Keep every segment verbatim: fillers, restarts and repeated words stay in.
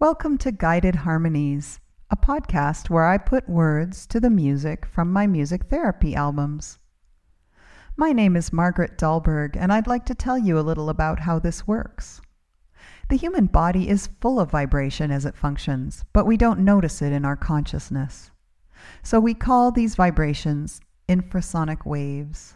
Welcome to Guided Harmonies, a podcast where I put words to the music from my music therapy albums. My name is Margaret Dahlberg, and I'd like to tell you a little about how this works. The human body is full of vibration as it functions, but we don't notice it in our consciousness. So we call these vibrations infrasonic waves.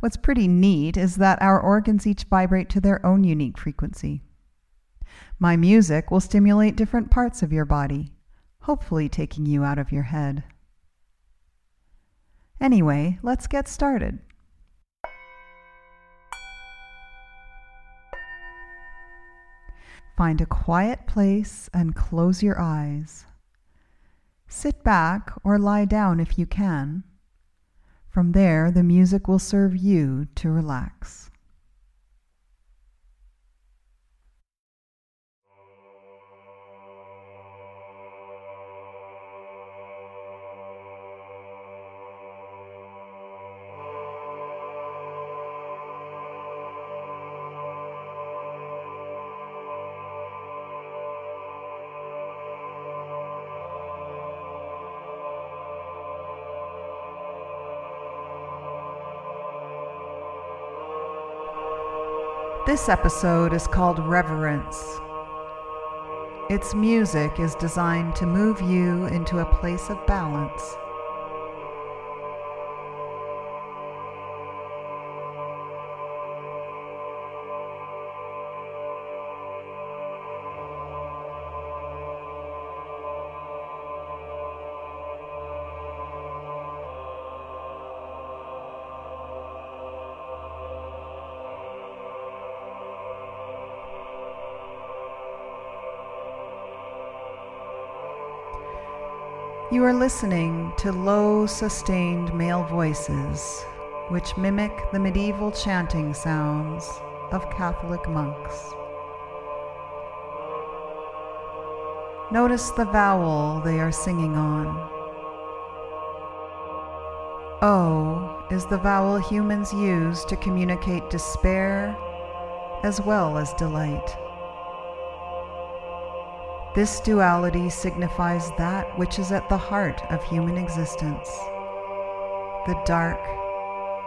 What's pretty neat is that our organs each vibrate to their own unique frequency. My music will stimulate different parts of your body, hopefully taking you out of your head. Anyway, let's get started. Find a quiet place and close your eyes. Sit back or lie down if you can. From there, the music will serve you to relax. This episode is called Reverence. Its music is designed to move you into a place of balance. You are listening to low, sustained male voices, which mimic the medieval chanting sounds of Catholic monks. Notice the vowel they are singing on. O is the vowel humans use to communicate despair as well as delight. This duality signifies that which is at the heart of human existence, the dark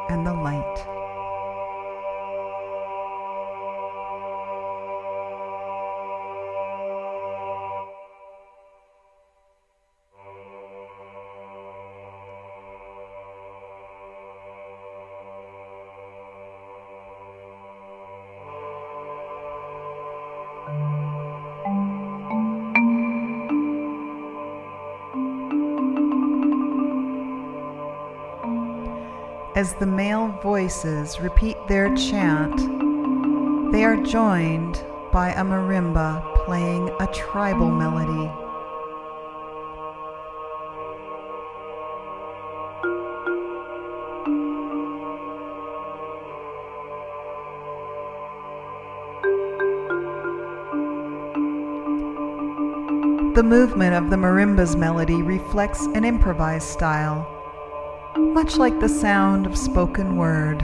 and the light. As the male voices repeat their chant, they are joined by a marimba playing a tribal melody. The movement of the marimba's melody reflects an improvised style, much like the sound of spoken word.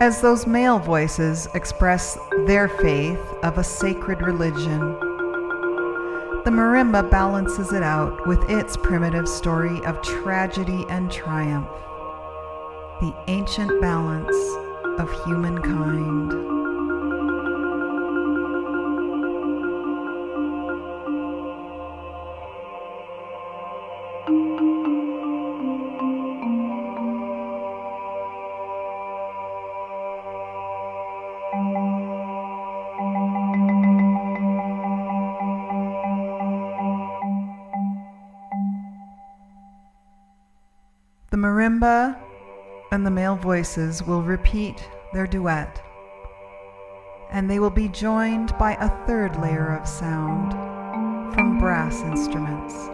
As those male voices express their faith of a sacred religion, the marimba balances it out with its primitive story of tragedy and triumph, the ancient balance of humankind. The marimba and the male voices will repeat their duet, and they will be joined by a third layer of sound from brass instruments.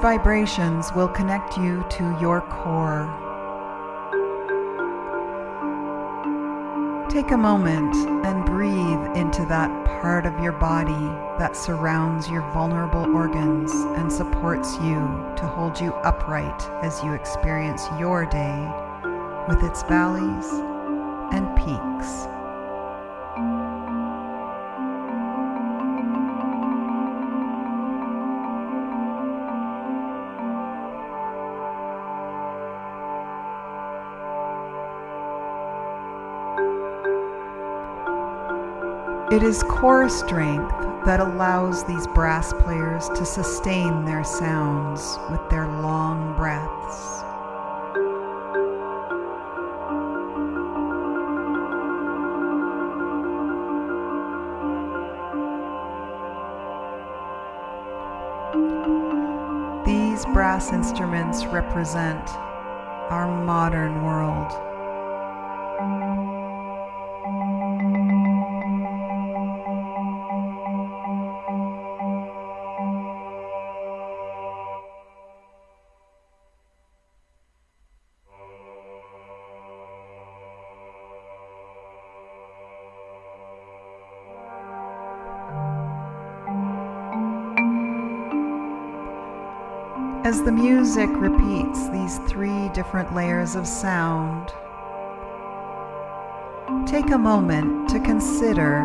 vibrations will connect you to your core. Take a moment and breathe into that part of your body that surrounds your vulnerable organs and supports you to hold you upright as you experience your day with its valleys and peaks. It is core strength that allows these brass players to sustain their sounds with their long breaths. These brass instruments represent our modern world. As the music repeats these three different layers of sound, take a moment to consider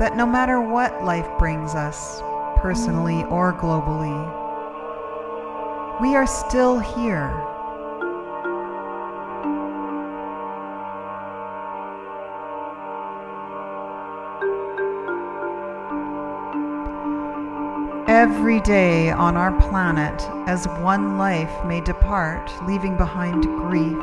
that no matter what life brings us, personally or globally, we are still here. Every day on our planet, as one life may depart, leaving behind grief,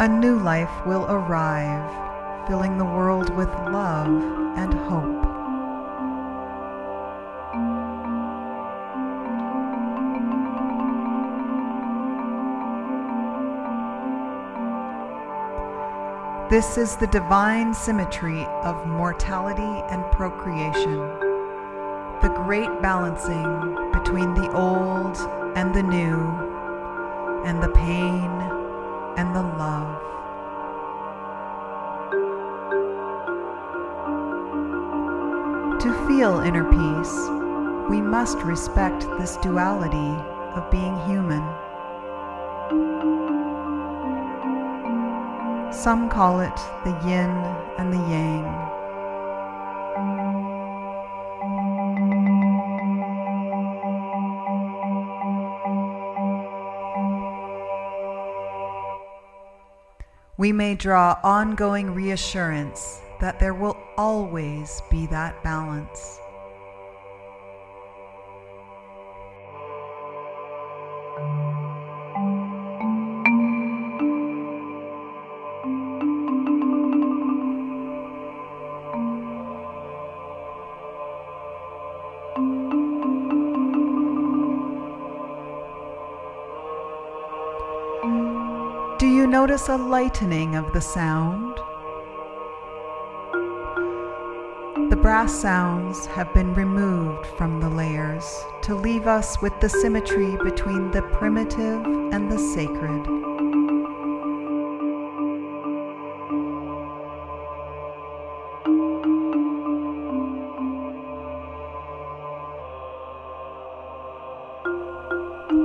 a new life will arrive, filling the world with love and hope. This is the divine symmetry of mortality and procreation. The great balancing between the old and the new, and the pain and the love. To feel inner peace, we must respect this duality of being human. Some call it the yin and the yang. We may draw ongoing reassurance that there will always be that balance. Do you notice a lightening of the sound? The brass sounds have been removed from the layers to leave us with the symmetry between the primitive and the sacred.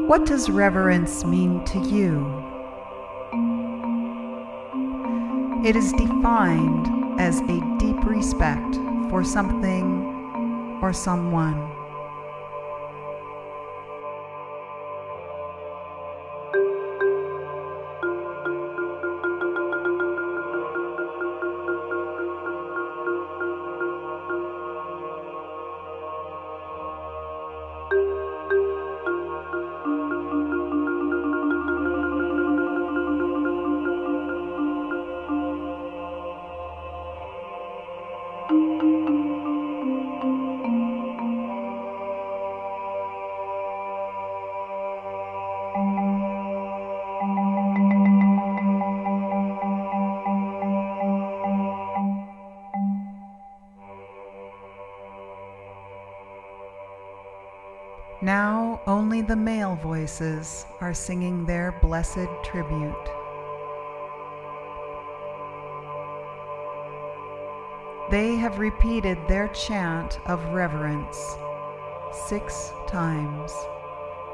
What does reverence mean to you? It is defined as a deep respect for something or someone. only the male voices are singing their blessed tribute. They have repeated their chant of reverence six times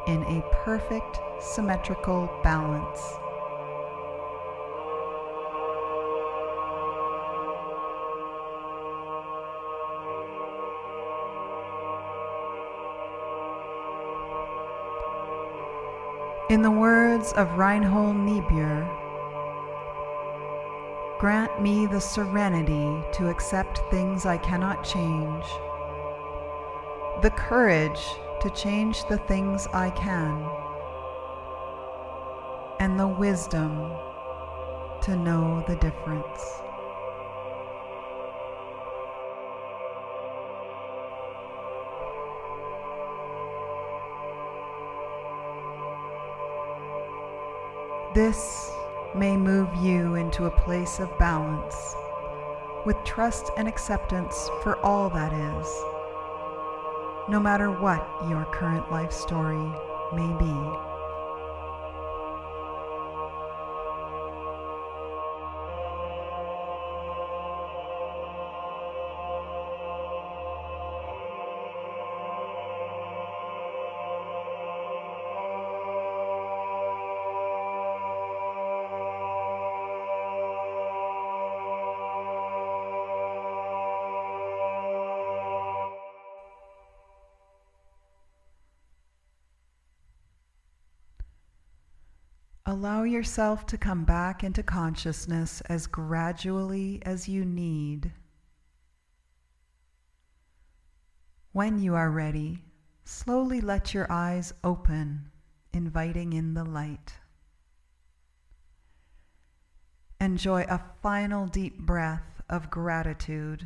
in a perfect symmetrical balance. In the words of Reinhold Niebuhr, grant me the serenity to accept things I cannot change, the courage to change the things I can, and the wisdom to know the difference. This may move you into a place of balance, with trust and acceptance for all that is, no matter what your current life story may be. Allow yourself to come back into consciousness as gradually as you need. When you are ready, slowly let your eyes open, inviting in the light. Enjoy a final deep breath of gratitude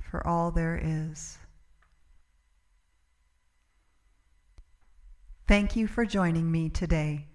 for all there is. Thank you for joining me today.